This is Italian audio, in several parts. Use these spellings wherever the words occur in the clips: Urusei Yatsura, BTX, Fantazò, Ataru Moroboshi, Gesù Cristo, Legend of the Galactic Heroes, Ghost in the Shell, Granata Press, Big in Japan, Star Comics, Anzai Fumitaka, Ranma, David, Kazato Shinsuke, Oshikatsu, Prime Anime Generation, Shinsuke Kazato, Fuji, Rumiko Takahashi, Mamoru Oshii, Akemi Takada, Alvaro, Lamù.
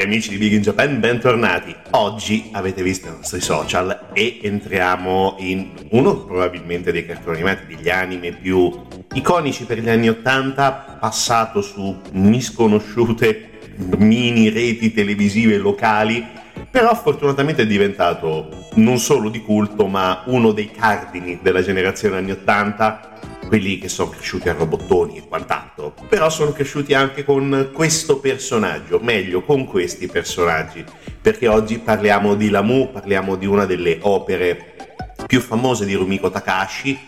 Amici di Big in Japan, bentornati. Oggi avete visto i nostri social e entriamo in uno probabilmente dei cartoni animati, degli anime più iconici per gli anni 80, passato su misconosciute mini reti televisive locali, però fortunatamente è diventato non solo di culto ma uno dei cardini della generazione anni 80, quelli che sono cresciuti a robottoni e quant'altro, però sono cresciuti anche con questo personaggio, meglio con questi personaggi, perché oggi parliamo di Lamù, parliamo di una delle opere più famose di Rumiko Takahashi,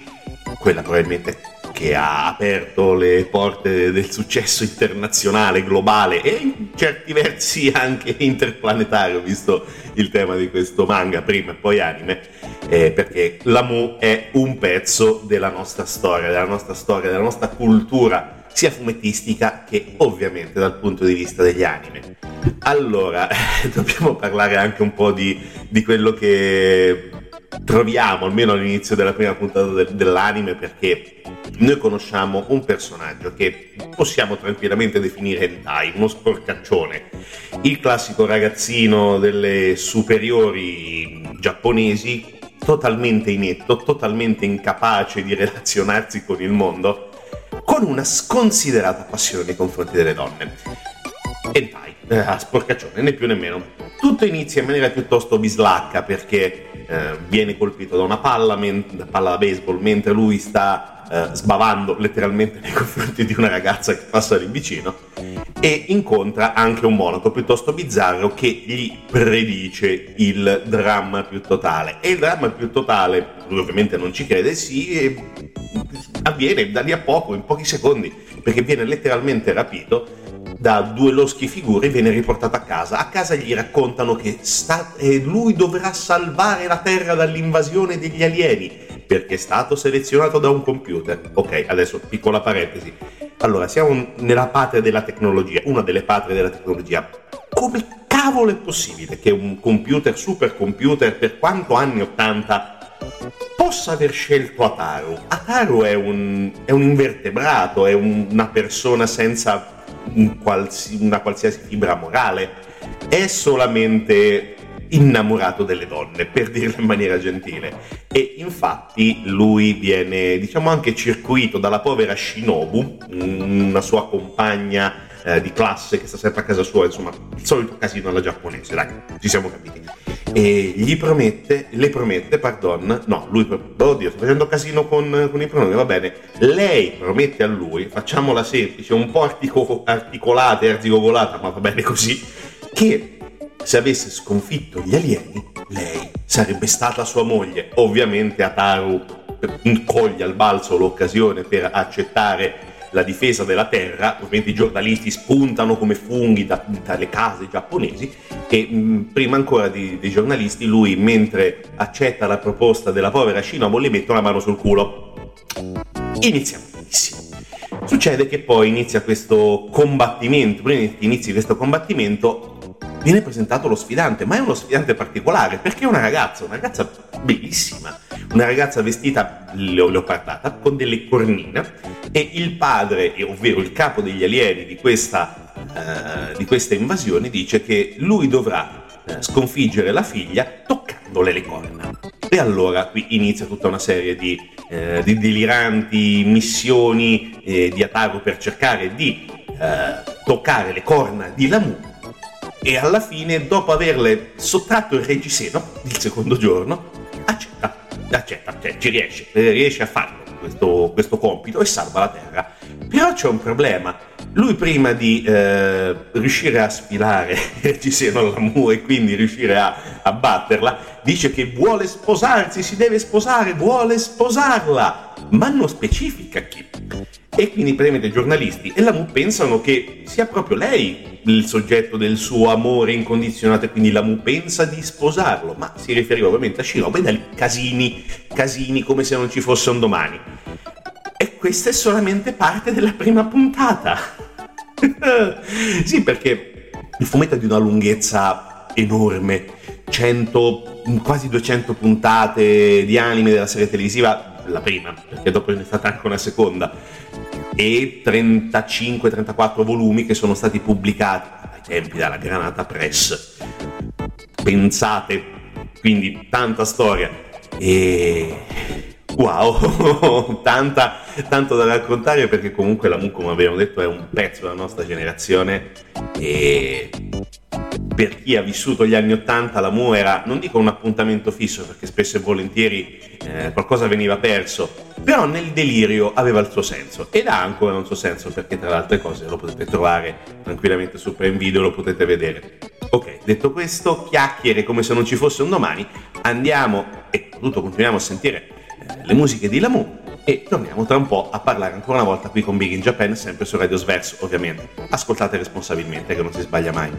quella probabilmente che ha aperto le porte del successo internazionale, globale e in certi versi anche interplanetario, visto il tema di questo manga, prima e poi anime, perché Lamù è un pezzo della nostra storia, della nostra cultura, sia fumettistica che ovviamente dal punto di vista degli anime. Allora, dobbiamo parlare anche un po' di quello che troviamo almeno all'inizio della prima puntata dell'anime, perché noi conosciamo un personaggio che possiamo tranquillamente definire hentai, uno sporcaccione, il classico ragazzino delle superiori giapponesi, totalmente inetto, totalmente incapace di relazionarsi con il mondo, con una sconsiderata passione nei confronti delle donne. Hentai, sporcaccione, né più né meno. Tutto inizia in maniera piuttosto bislacca, perché viene colpito da una palla da baseball mentre lui sta sbavando letteralmente nei confronti di una ragazza che passa lì vicino, e incontra anche un monaco piuttosto bizzarro che gli predice il dramma più totale. E il dramma più totale, lui ovviamente non ci crede, avviene da lì a poco, in pochi secondi, perché viene letteralmente rapito da due loschi figuri, viene riportato a casa. A casa gli raccontano che lui dovrà salvare la Terra dall'invasione degli alieni perché è stato selezionato da un computer. Ok, adesso piccola parentesi. Allora, siamo nella patria della tecnologia, una delle patrie della tecnologia. Come cavolo è possibile che un computer, supercomputer, per quanto anni 80, possa aver scelto Ataru. Ataru è un invertebrato, è una persona senza una qualsiasi fibra morale, è solamente innamorato delle donne, per dirla in maniera gentile, e infatti lui viene, diciamo, anche circuito dalla povera Shinobu, una sua compagna di classe che sta sempre a casa sua, insomma il solito casino alla giapponese, dai, ci siamo capiti, e lei promette a lui, facciamola semplice, un po' articolata e arzigogolata, ma va bene così, che se avesse sconfitto gli alieni lei sarebbe stata sua moglie. Ovviamente Ataru coglie al balzo l'occasione per accettare la difesa della terra. Ovviamente i giornalisti spuntano come funghi dalle case giapponesi e prima ancora dei giornalisti lui, mentre accetta la proposta della povera Shinobu, le mette una mano sul culo. Inizia benissimo. Succede che poi inizia questo combattimento. Prima che inizi questo combattimento viene presentato lo sfidante, ma è uno sfidante particolare perché è una ragazza bellissima, una ragazza vestita leopardata con delle cornine, e il padre, ovvero il capo degli alieni di questa invasione, dice che lui dovrà sconfiggere la figlia toccandole le corna. E allora qui inizia tutta una serie di deliranti missioni di Ataru per cercare di toccare le corna di Lamù, e alla fine, dopo averle sottratto il reggiseno il secondo giorno, accetta, cioè ci riesce a farlo questo compito e salva la terra. Però c'è un problema: lui prima di riuscire a sfilare ci siano all'amore e quindi riuscire a batterla, dice che vuole sposarsi, si deve sposare, vuole sposarla, ma non specifica chi, e quindi praticamente i giornalisti e Lamù pensano che sia proprio lei il soggetto del suo amore incondizionato, e quindi Lamù pensa di sposarlo, ma si riferiva ovviamente a Shinobu, e da lì casini come se non ci fosse un domani. E questa è solamente parte della prima puntata. Sì, perché il fumetto è di una lunghezza enorme, 100, quasi 200 puntate di anime della serie televisiva, la prima, perché dopo ne è stata anche una seconda, e 35-34 volumi che sono stati pubblicati ai tempi dalla Granata Press. Pensate, quindi tanta storia e wow, tanto da raccontare, perché comunque Lamù, come abbiamo detto, è un pezzo della nostra generazione, e per chi ha vissuto gli anni 80 Lamù era, non dico un appuntamento fisso perché spesso e volentieri qualcosa veniva perso, però nel delirio aveva il suo senso, ed ha ancora un suo senso, perché tra le altre cose lo potete trovare tranquillamente su Prime Video, lo potete vedere. Ok, detto questo, chiacchiere come se non ci fosse un domani, andiamo e soprattutto continuiamo a sentire le musiche di Lamù e torniamo tra un po' a parlare ancora una volta qui con Big in Japan, sempre su Radio Sverso ovviamente. Ascoltate responsabilmente, che non si sbaglia mai.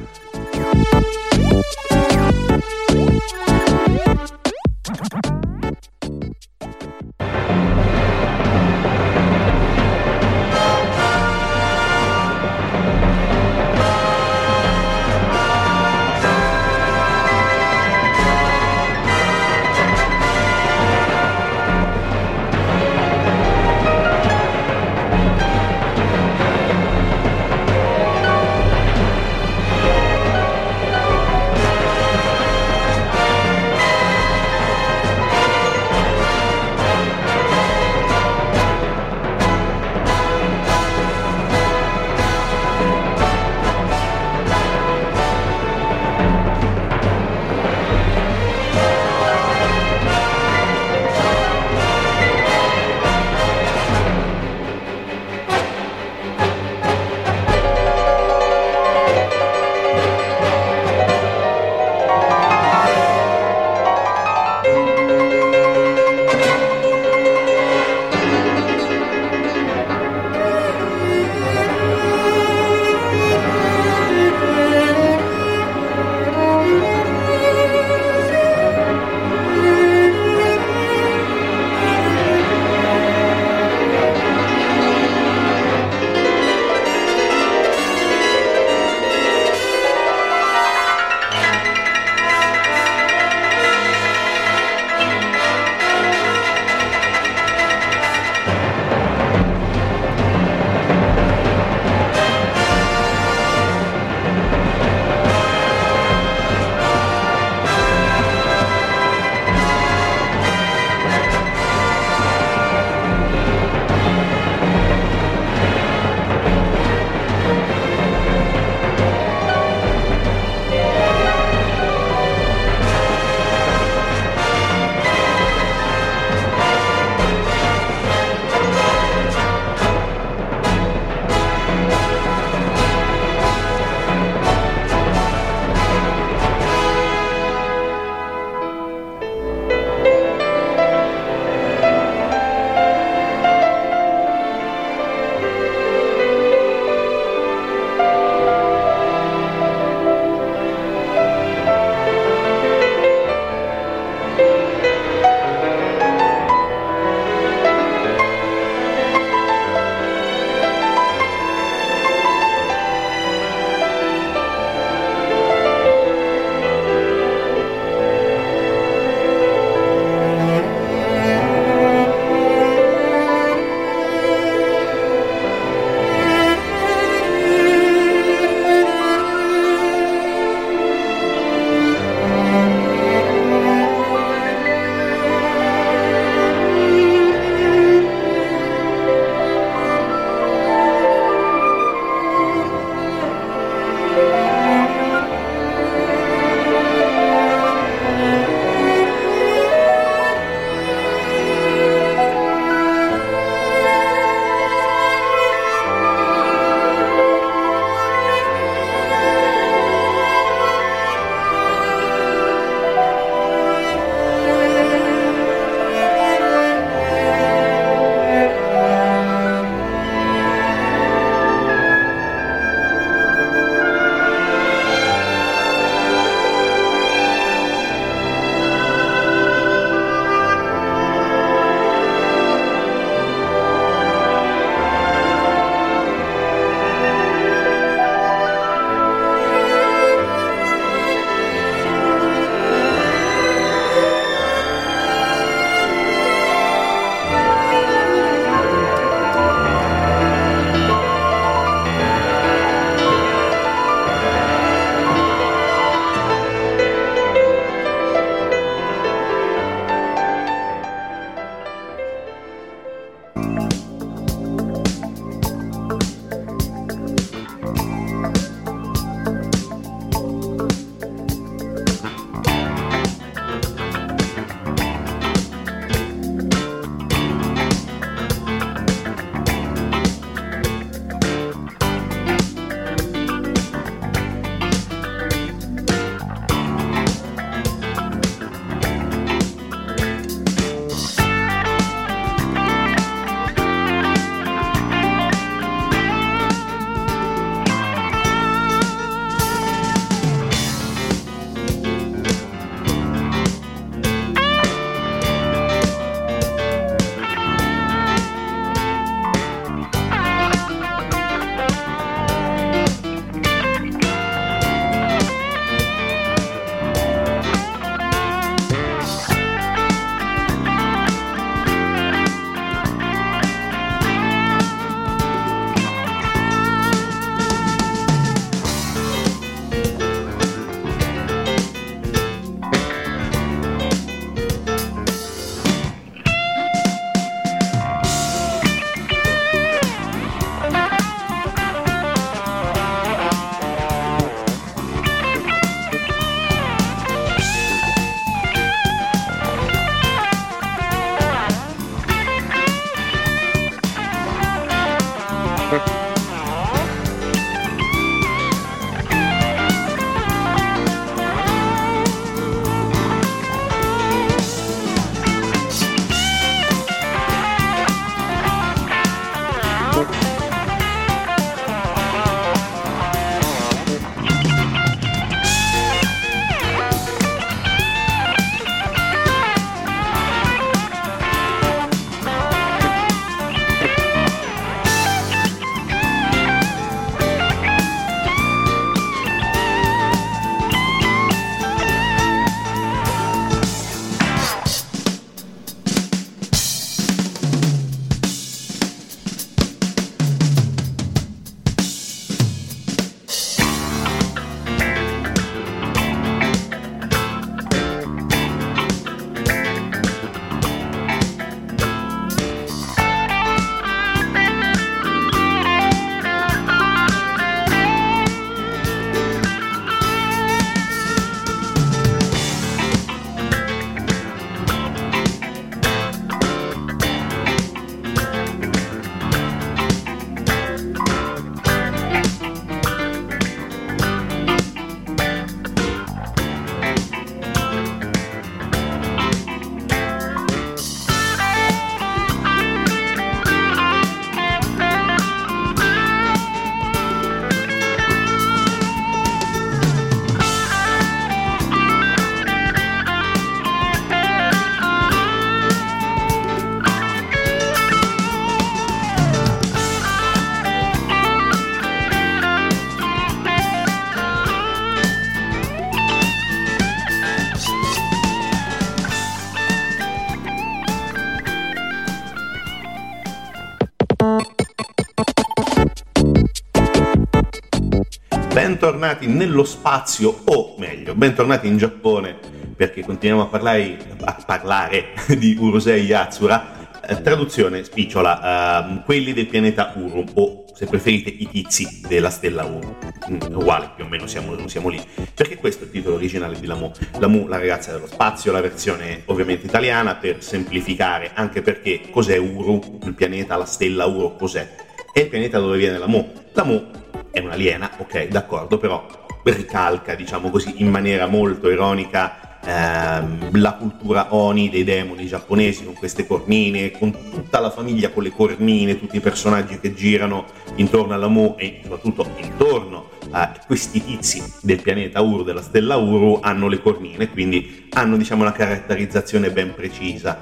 bentornati nello spazio, o meglio, bentornati in Giappone, perché continuiamo a parlare di Urusei Yatsura, traduzione spicciola, quelli del pianeta Uru, o se preferite i tizi della stella Uru, uguale, più o meno siamo lì, perché questo è il titolo originale di Lamù. Lamù, la ragazza dello spazio, la versione ovviamente italiana per semplificare, anche perché cos'è Uru, il pianeta, la stella Uru, cos'è? È il pianeta dove viene Lamù. Lamù è un'aliena, ok, d'accordo, però ricalca, diciamo così, in maniera molto ironica la cultura Oni dei demoni giapponesi, con queste cornine, con tutta la famiglia con le cornine, tutti i personaggi che girano intorno a Lamù e soprattutto intorno a questi tizi del pianeta Uru, della stella Uru, hanno le cornine, quindi hanno, diciamo, una caratterizzazione ben precisa.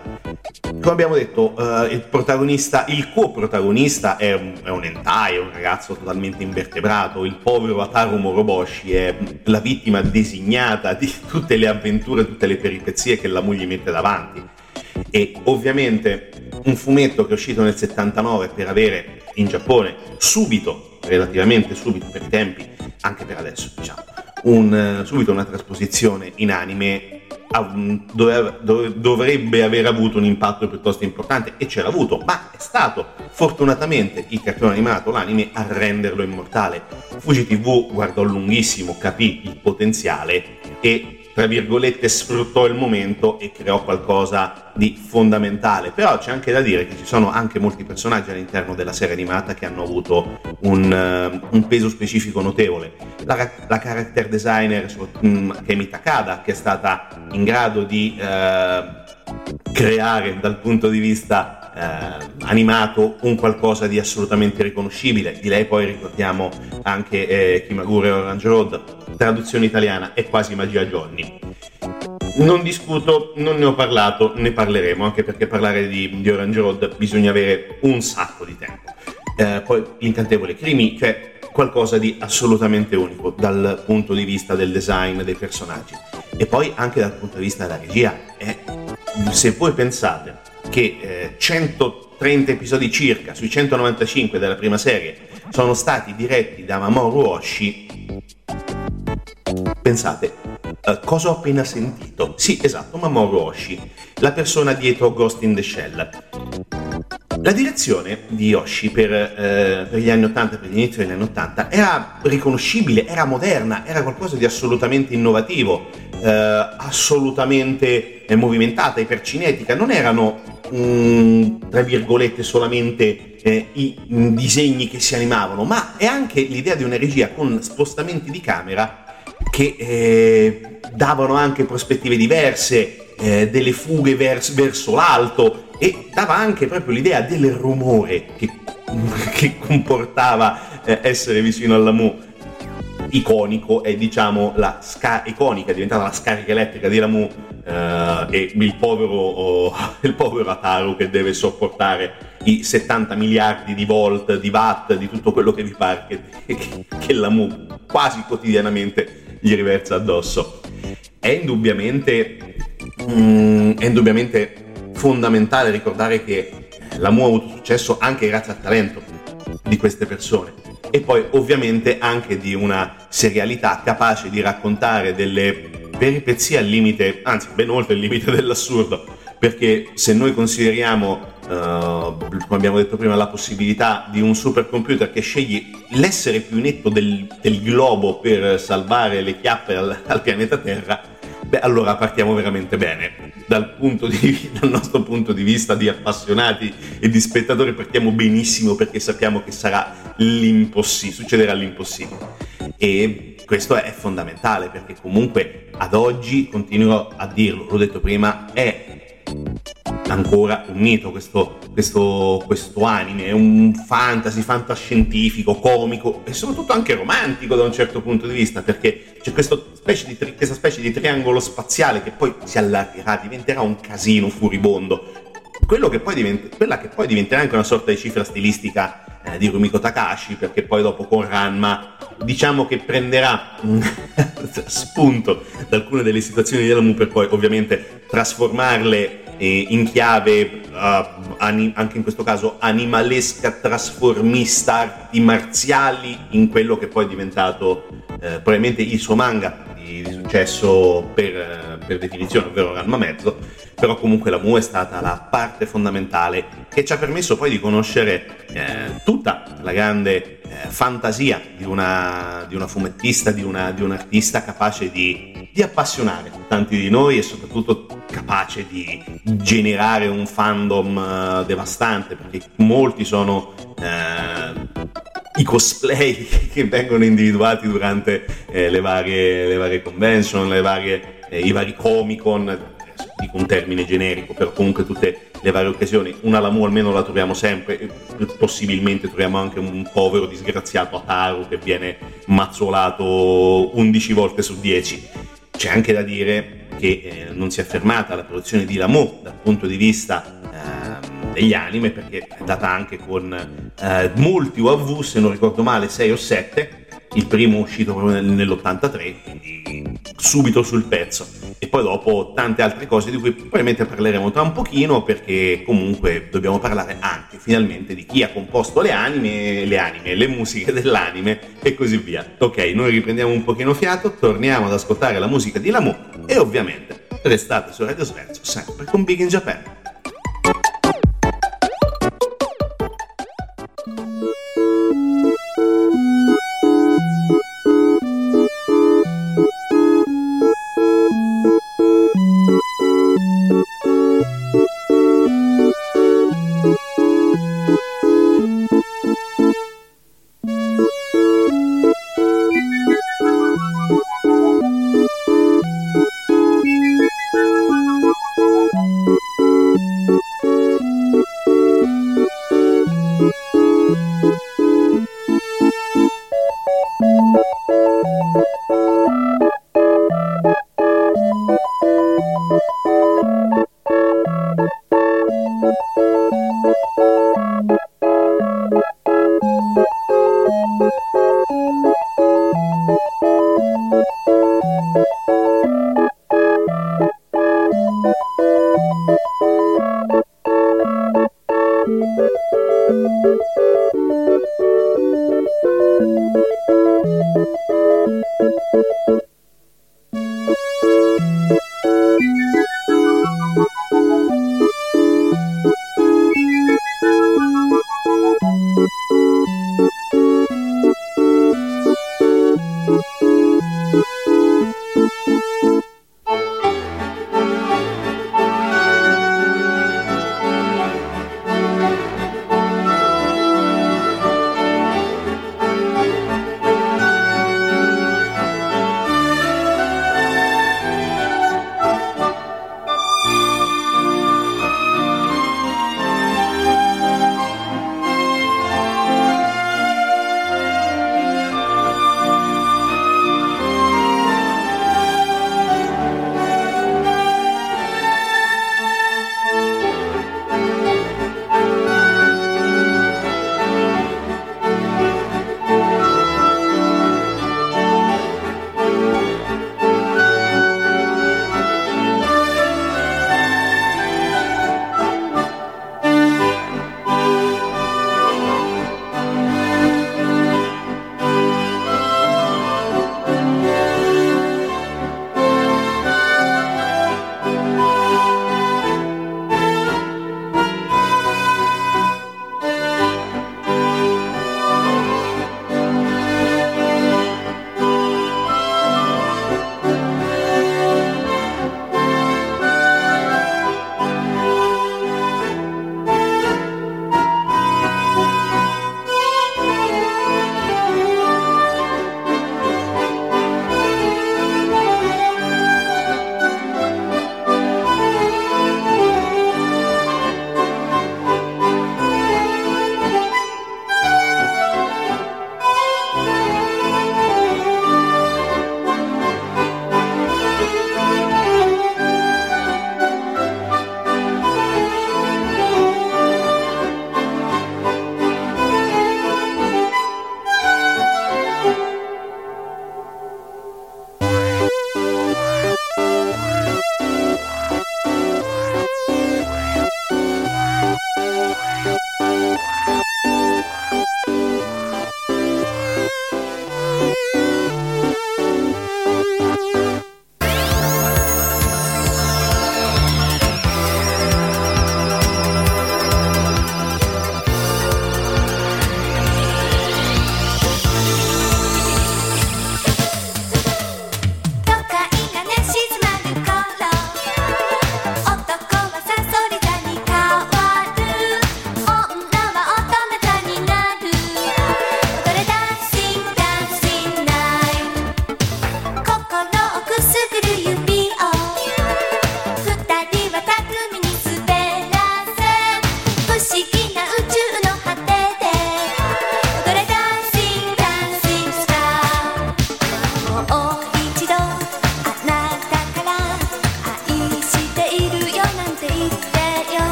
Come abbiamo detto, il coprotagonista è un hentai, è un ragazzo totalmente invertebrato. Il povero Ataru Moroboshi è la vittima designata di tutte le avventure, tutte le peripezie che Lamù gli mette davanti. E ovviamente un fumetto che è uscito nel 79 per avere in Giappone relativamente subito per i tempi, anche per adesso, diciamo, una trasposizione in anime dovrebbe aver avuto un impatto piuttosto importante, e ce l'ha avuto, ma è stato fortunatamente il cartone animato, l'anime, a renderlo immortale. Fuji TV guardò lunghissimo, capì il potenziale e, tra virgolette, sfruttò il momento e creò qualcosa di fondamentale. Però c'è anche da dire che ci sono anche molti personaggi all'interno della serie animata che hanno avuto un peso specifico notevole. La character designer Akemi Takada, che è stata in grado di creare dal punto di vista animato un qualcosa di assolutamente riconoscibile. Di lei poi ricordiamo anche Kimagure e Orange Road. Traduzione italiana è quasi magia Johnny. Non discuto, non ne ho parlato, ne parleremo, anche perché parlare di Orange Road bisogna avere un sacco di tempo. Poi l'incantevole Crimi, cioè qualcosa di assolutamente unico dal punto di vista del design dei personaggi, e poi anche dal punto di vista della regia. Se voi pensate che 130 episodi circa sui 195 della prima serie sono stati diretti da Mamoru Oshii, pensate cosa ho appena sentito. Sì, esatto, Mamoru Oshii, la persona dietro Ghost in the Shell. La direzione di Oshii per gli anni 80, per l'inizio degli anni 80, era riconoscibile, era moderna, era qualcosa di assolutamente innovativo, assolutamente movimentata, ipercinetica. Non erano tra virgolette solamente i disegni che si animavano, ma è anche l'idea di una regia con spostamenti di camera che davano anche prospettive diverse, delle fughe verso l'alto, e dava anche proprio l'idea del rumore che comportava essere vicino alla Lamù. Iconico è, diciamo, iconica è diventata la scarica elettrica di Lamù, e il povero Ataru che deve sopportare i 70 miliardi di volt, di watt, di tutto quello che vi pare che Lamù quasi quotidianamente gli riversa addosso. È indubbiamente fondamentale ricordare che Lamù ha avuto successo anche grazie al talento di queste persone, e poi ovviamente anche di una serialità capace di raccontare delle peripezie al limite, anzi ben oltre il limite dell'assurdo, perché se noi consideriamo, come abbiamo detto prima, la possibilità di un supercomputer che sceglie l'essere più netto del globo per salvare le chiappe al pianeta Terra, beh, allora partiamo veramente bene. Dal nostro punto di vista di appassionati e di spettatori partiamo benissimo, perché sappiamo che succederà l'impossibile. E questo è fondamentale, perché comunque ad oggi, continuo a dirlo, l'ho detto prima, è ancora un mito questo anime, è un fantasy, fantascientifico, comico e soprattutto anche romantico da un certo punto di vista, perché c'è questa specie di triangolo spaziale che poi si allargherà, diventerà un casino furibondo. Quella che poi diventerà anche una sorta di cifra stilistica di Rumiko Takahashi, perché poi dopo con Ranma, diciamo che prenderà spunto da alcune delle situazioni di Lamù per poi ovviamente trasformarle in chiave anche in questo caso animalesca trasformista arti marziali in quello che poi è diventato probabilmente il suo manga di successo per definizione, ovvero Ranma mezzo. Però comunque Lamù è stata la parte fondamentale che ci ha permesso poi di conoscere tutta la grande fantasia di una fumettista, di un artista capace di appassionare tanti di noi e soprattutto capace di generare un fandom devastante, perché molti sono i cosplay che vengono individuati durante le varie convention, i vari Comic Con, dico un termine generico, però comunque tutte le varie occasioni, una Lamù almeno la troviamo sempre, possibilmente troviamo anche un povero disgraziato Ataru che viene mazzolato 11 volte su 10. C'è anche da dire che non si è fermata la produzione di Lamù dal punto di vista degli anime, perché è data anche con molti OAV, se non ricordo male 6 o 7, il primo uscito proprio nell'83, quindi subito sul pezzo, e poi dopo tante altre cose di cui probabilmente parleremo tra un pochino, perché comunque dobbiamo parlare anche finalmente di chi ha composto le anime, le musiche dell'anime e così via. Ok, noi riprendiamo un pochino fiato, torniamo ad ascoltare la musica di Lamù e ovviamente restate su Radio Sverso sempre con Big in Japan.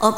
星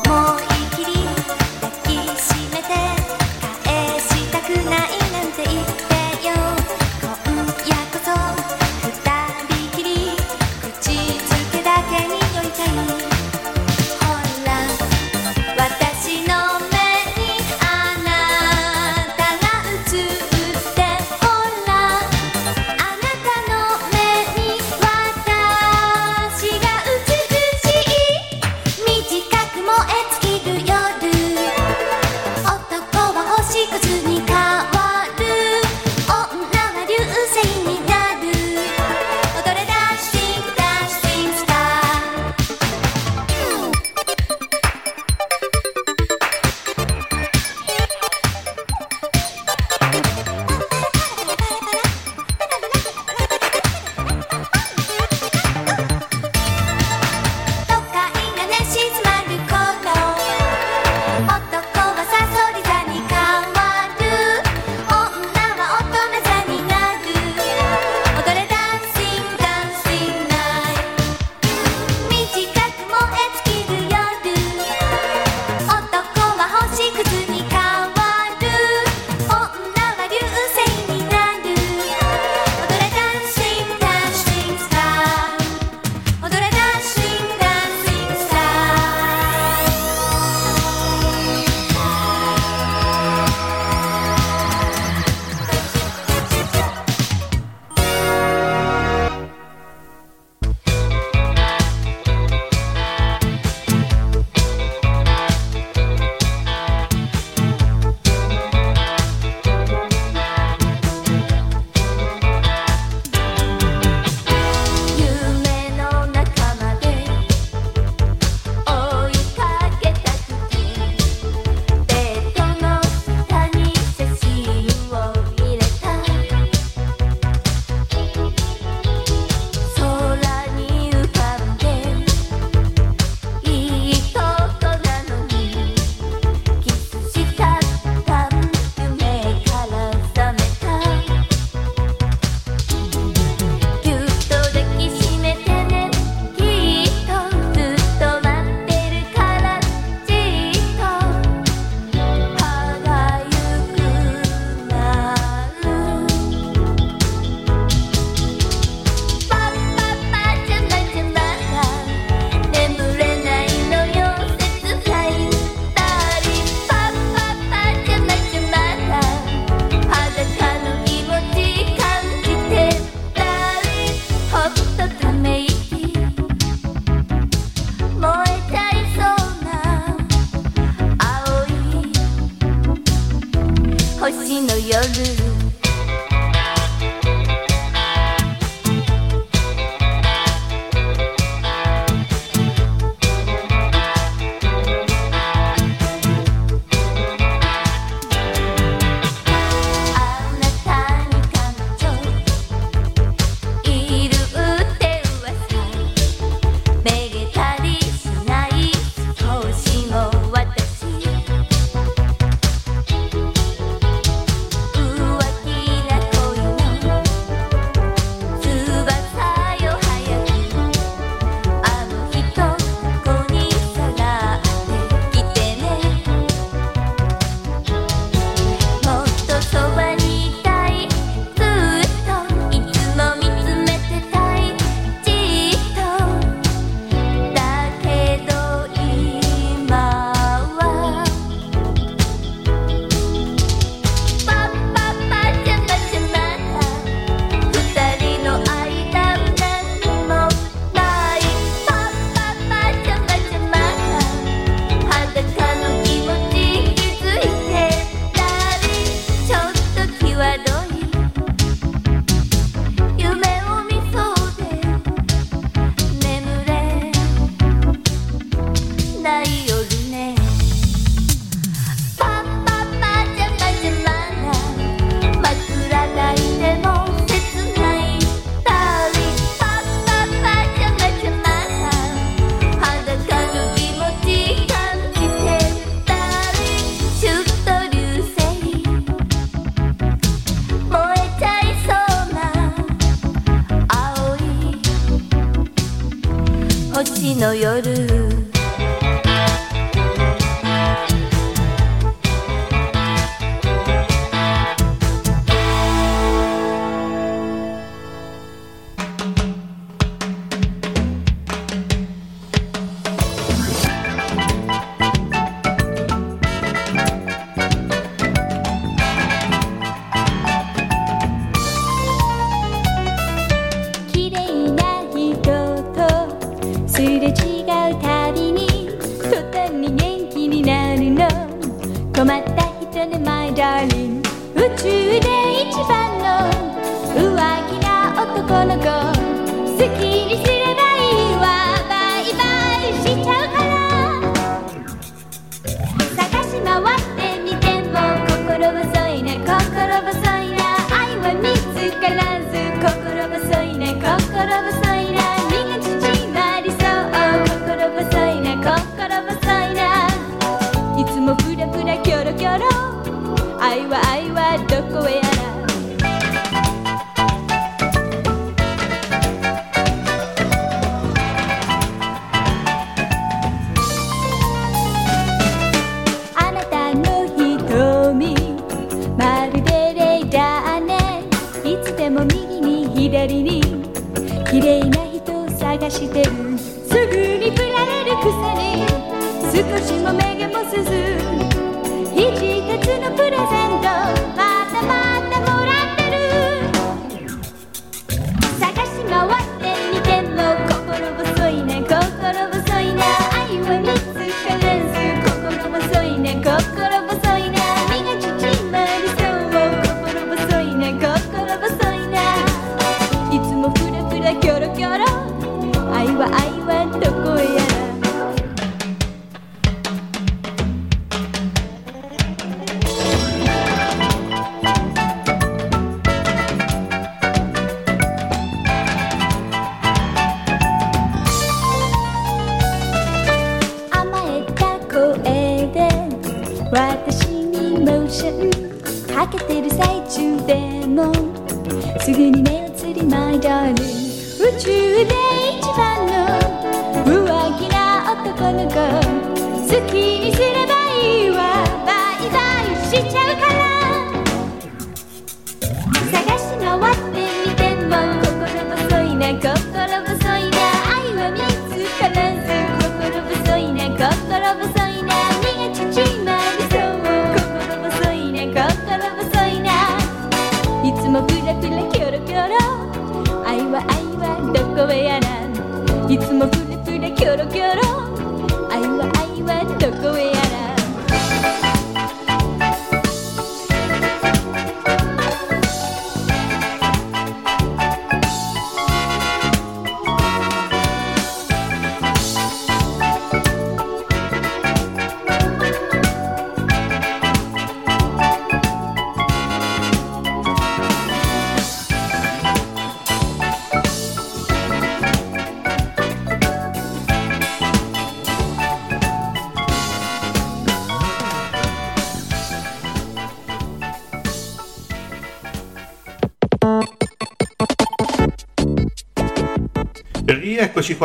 の夜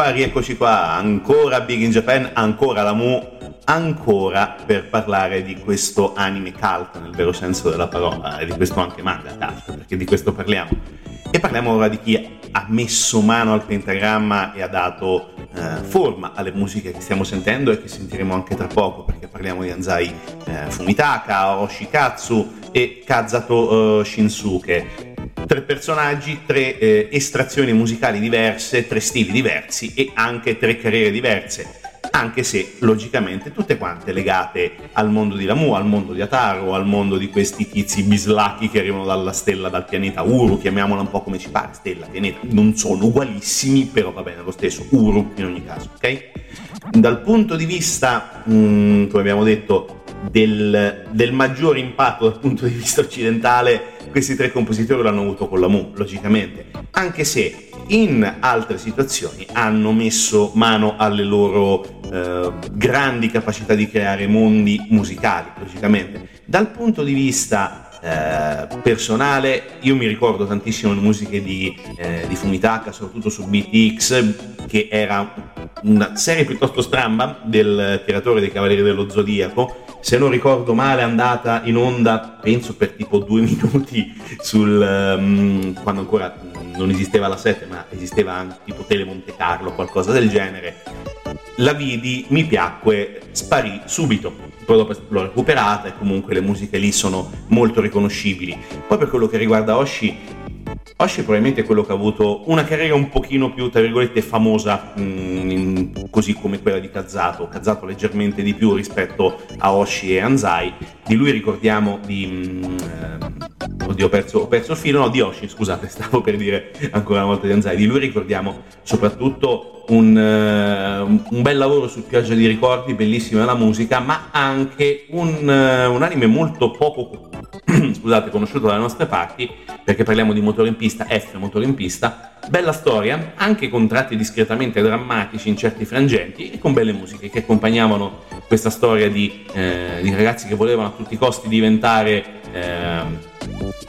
Rieccoci qua, ancora Big in Japan, ancora Lamù, ancora per parlare di questo anime cult nel vero senso della parola, e di questo anche manga cult, perché di questo parliamo. E parliamo ora di chi ha messo mano al pentagramma e ha dato forma alle musiche che stiamo sentendo e che sentiremo anche tra poco, perché parliamo di Anzai Fumitaka, Oshikatsu e Kazato Shinsuke. Tre personaggi, tre estrazioni musicali diverse, tre stili diversi e anche tre carriere diverse, anche se logicamente tutte quante legate al mondo di Lamù, al mondo di Ataru, al mondo di questi tizi bislacchi che arrivano dalla stella, dal pianeta Uru, chiamiamola un po' come ci pare, stella, pianeta, non sono ugualissimi, però va bene lo stesso, Uru in ogni caso, ok? Dal punto di vista, come abbiamo detto, del maggior impatto dal punto di vista occidentale, questi tre compositori l'hanno avuto con Lamù, logicamente, anche se in altre situazioni hanno messo mano alle loro grandi capacità di creare mondi musicali, logicamente. Dal punto di vista personale, io mi ricordo tantissimo le musiche di Fumitaka, soprattutto su BTX, che era una serie piuttosto stramba del tiratore dei Cavalieri dello Zodiaco, se non ricordo male andata in onda penso per tipo 2 minuti quando ancora non esisteva la 7, ma esisteva anche tipo Telemonte Carlo, qualcosa del genere. La vidi, mi piacque, sparì subito, poi dopo l'ho recuperata e comunque le musiche lì sono molto riconoscibili. Poi per quello che riguarda Oshii, Oshii probabilmente è quello che ha avuto una carriera un pochino più, tra virgolette, famosa, così come quella di Kazato leggermente di più rispetto a Oshii e Anzai. Di lui ricordiamo di Oshii, scusate, stavo per dire ancora una volta di Anzai. Di lui ricordiamo soprattutto un bel lavoro su Pioggia di ricordi, bellissima la musica, ma anche un anime molto poco conosciuto dalle nostre parti, perché parliamo di motore in pista, bella storia, anche con tratti discretamente drammatici in certi frangenti e con belle musiche che accompagnavano questa storia di ragazzi che volevano a tutti i costi diventare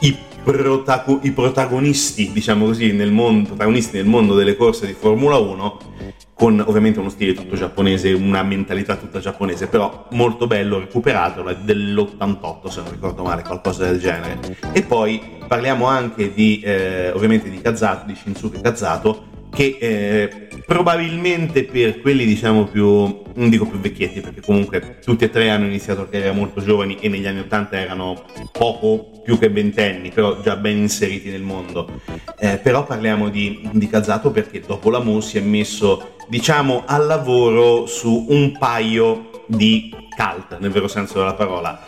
i protagonisti, diciamo così, nel mondo delle corse di Formula 1, con ovviamente uno stile tutto giapponese, una mentalità tutta giapponese, però molto bello, recuperato, è dell'88 se non ricordo male, qualcosa del genere. E poi parliamo anche di Shinsuke Kazato, che probabilmente per quelli non dico più vecchietti, perché comunque tutti e tre hanno iniziato a carriera molto giovani e negli anni 80 erano poco più che ventenni, però già ben inseriti nel mondo. Però parliamo di Kazato perché dopo Lamù si è messo al lavoro su un paio di cult, nel vero senso della parola.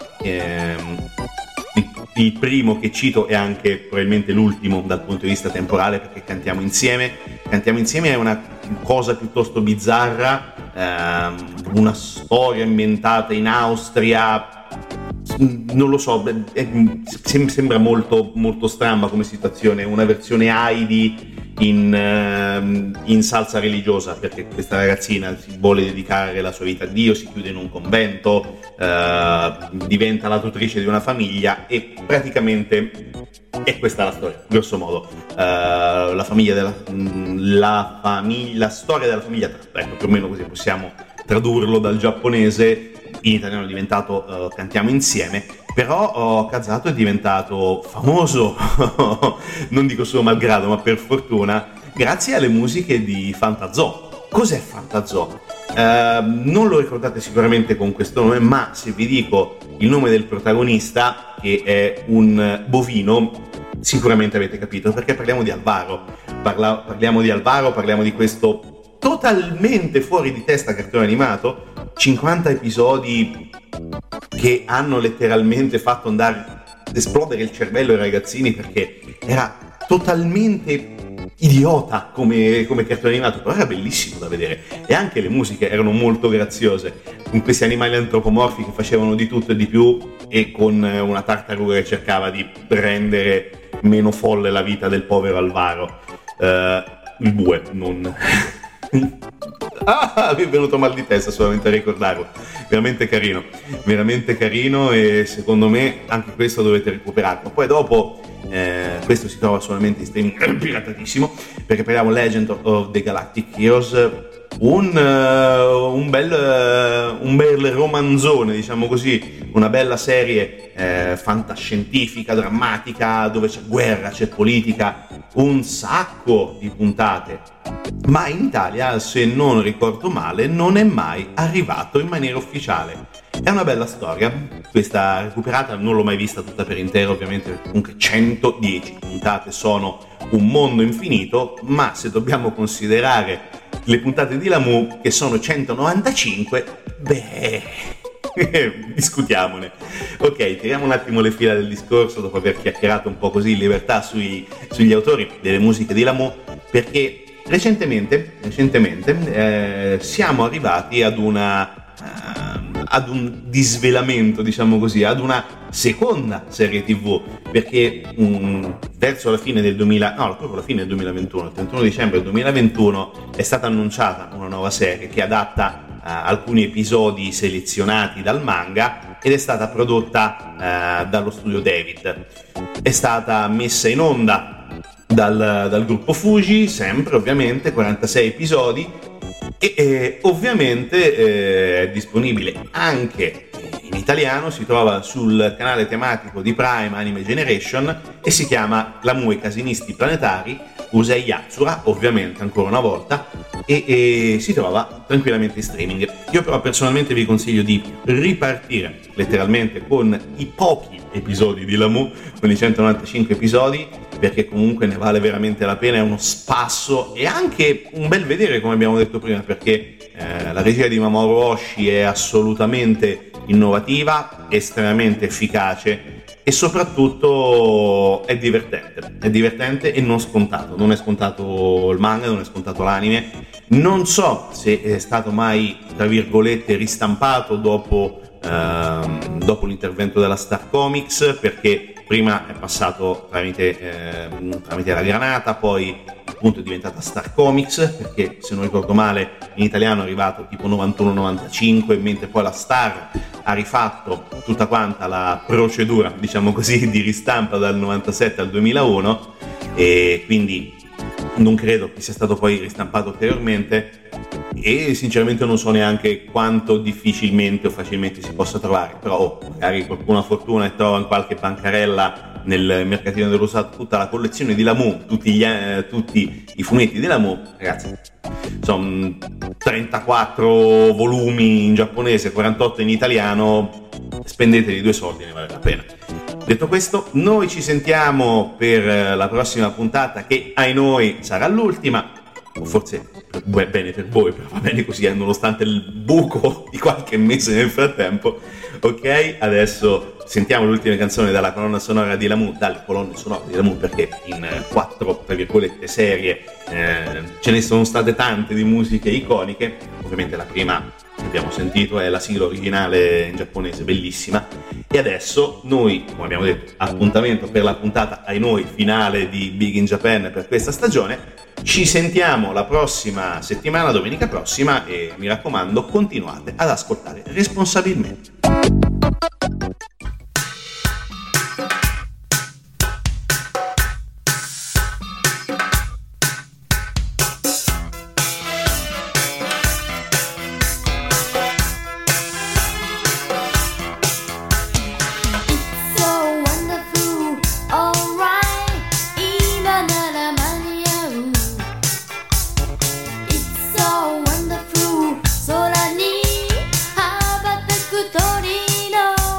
Il primo che cito è anche probabilmente l'ultimo dal punto di vista temporale, perché Cantiamo insieme è una cosa piuttosto bizzarra, una storia inventata in Austria, non lo so, sembra molto, molto stramba come situazione, una versione Heidi in salsa religiosa, perché questa ragazzina si vuole dedicare la sua vita a Dio, si chiude in un convento, diventa la tutrice di una famiglia e praticamente è questa la storia, grosso modo, la storia della famiglia Trump, ecco, più o meno così possiamo tradurlo dal giapponese. In italiano è diventato Cantiamo Insieme, però Kazato è diventato famoso, non dico solo malgrado, ma per fortuna, grazie alle musiche di Fantazò. Cos'è Fantazò? Non lo ricordate sicuramente con questo nome, ma se vi dico il nome del protagonista, che è un bovino, sicuramente avete capito, perché parliamo di Alvaro. Parliamo di questo totalmente fuori di testa cartone animato, 50 episodi che hanno letteralmente fatto andare ad esplodere il cervello ai ragazzini, perché era totalmente idiota come cartone animato, però era bellissimo da vedere e anche le musiche erano molto graziose, con questi animali antropomorfi che facevano di tutto e di più e con una tartaruga che cercava di rendere meno folle la vita del povero Alvaro, il bue, non... Ah, mi è venuto mal di testa solamente a ricordarlo. Veramente carino e secondo me anche questo dovete recuperarlo. Poi dopo questo si trova solamente in streaming piratatissimo, perché parliamo Legend of the Galactic Heroes, un bel romanzone, diciamo così, una bella serie fantascientifica, drammatica, dove c'è guerra, c'è politica, un sacco di puntate, ma in Italia, se non ricordo male, non è mai arrivato in maniera ufficiale. È una bella storia, questa recuperata, non l'ho mai vista tutta per intero ovviamente, perché comunque 110 puntate sono un mondo infinito, ma se dobbiamo considerare le puntate di Lamù, che sono 195, discutiamone. Ok, tiriamo un attimo le fila del discorso dopo aver chiacchierato un po' così in libertà sugli autori delle musiche di Lamù, perché recentemente siamo arrivati ad un disvelamento, diciamo così, ad una seconda serie TV, perché proprio alla fine del 2021, il 31 dicembre 2021 è stata annunciata una nuova serie che adatta alcuni episodi selezionati dal manga ed è stata prodotta dallo studio David. È stata messa in onda dal gruppo Fuji, sempre ovviamente, 46 episodi, e ovviamente è disponibile anche in italiano, si trova sul canale tematico di Prime Anime Generation e si chiama Lamù e Casinisti Planetari, Urusei Yatsura, ovviamente ancora una volta, e si trova tranquillamente in streaming. Io però personalmente vi consiglio di ripartire letteralmente con i pochi episodi di Lamù, con i 195 episodi, perché comunque ne vale veramente la pena, è uno spasso e anche un bel vedere, come abbiamo detto prima, perché la regia di Mamoru Oshii è assolutamente innovativa, estremamente efficace e soprattutto è divertente e non scontato, non è scontato il manga, non è scontato l'anime. Non so se è stato mai, tra virgolette, ristampato dopo l'intervento della Star Comics, perché prima è passato tramite la Granata, poi appunto è diventata Star Comics, perché se non ricordo male in italiano è arrivato tipo 91-95, mentre poi la Star ha rifatto tutta quanta la procedura, diciamo così, di ristampa dal 97 al 2001, e quindi non credo che sia stato poi ristampato ulteriormente e sinceramente non so neanche quanto difficilmente o facilmente si possa trovare, però magari qualcuno ha fortuna e trova in qualche bancarella nel mercatino dell'usato tutta la collezione di Lamù, tutti i fumetti di Lamù, ragazzi, sono 34 volumi in giapponese, 48 in italiano, spendeteli due soldi, ne vale la pena. Detto questo, noi ci sentiamo per la prossima puntata, che ai noi sarà l'ultima, o forse va bene per voi, però va bene così, nonostante il buco di qualche mese nel frattempo. Ok, adesso sentiamo l'ultima canzone dalla colonna sonora di Lamù, dalle colonne sonore di Lamù, perché in 4, tra virgolette, serie ce ne sono state tante di musiche iconiche. Ovviamente la prima che abbiamo sentito è la sigla originale in giapponese, bellissima. E adesso noi, come abbiamo detto, appuntamento per la puntata ai noi finale di Big in Japan per questa stagione. Ci sentiamo la prossima settimana, domenica prossima, e mi raccomando, continuate ad ascoltare responsabilmente. No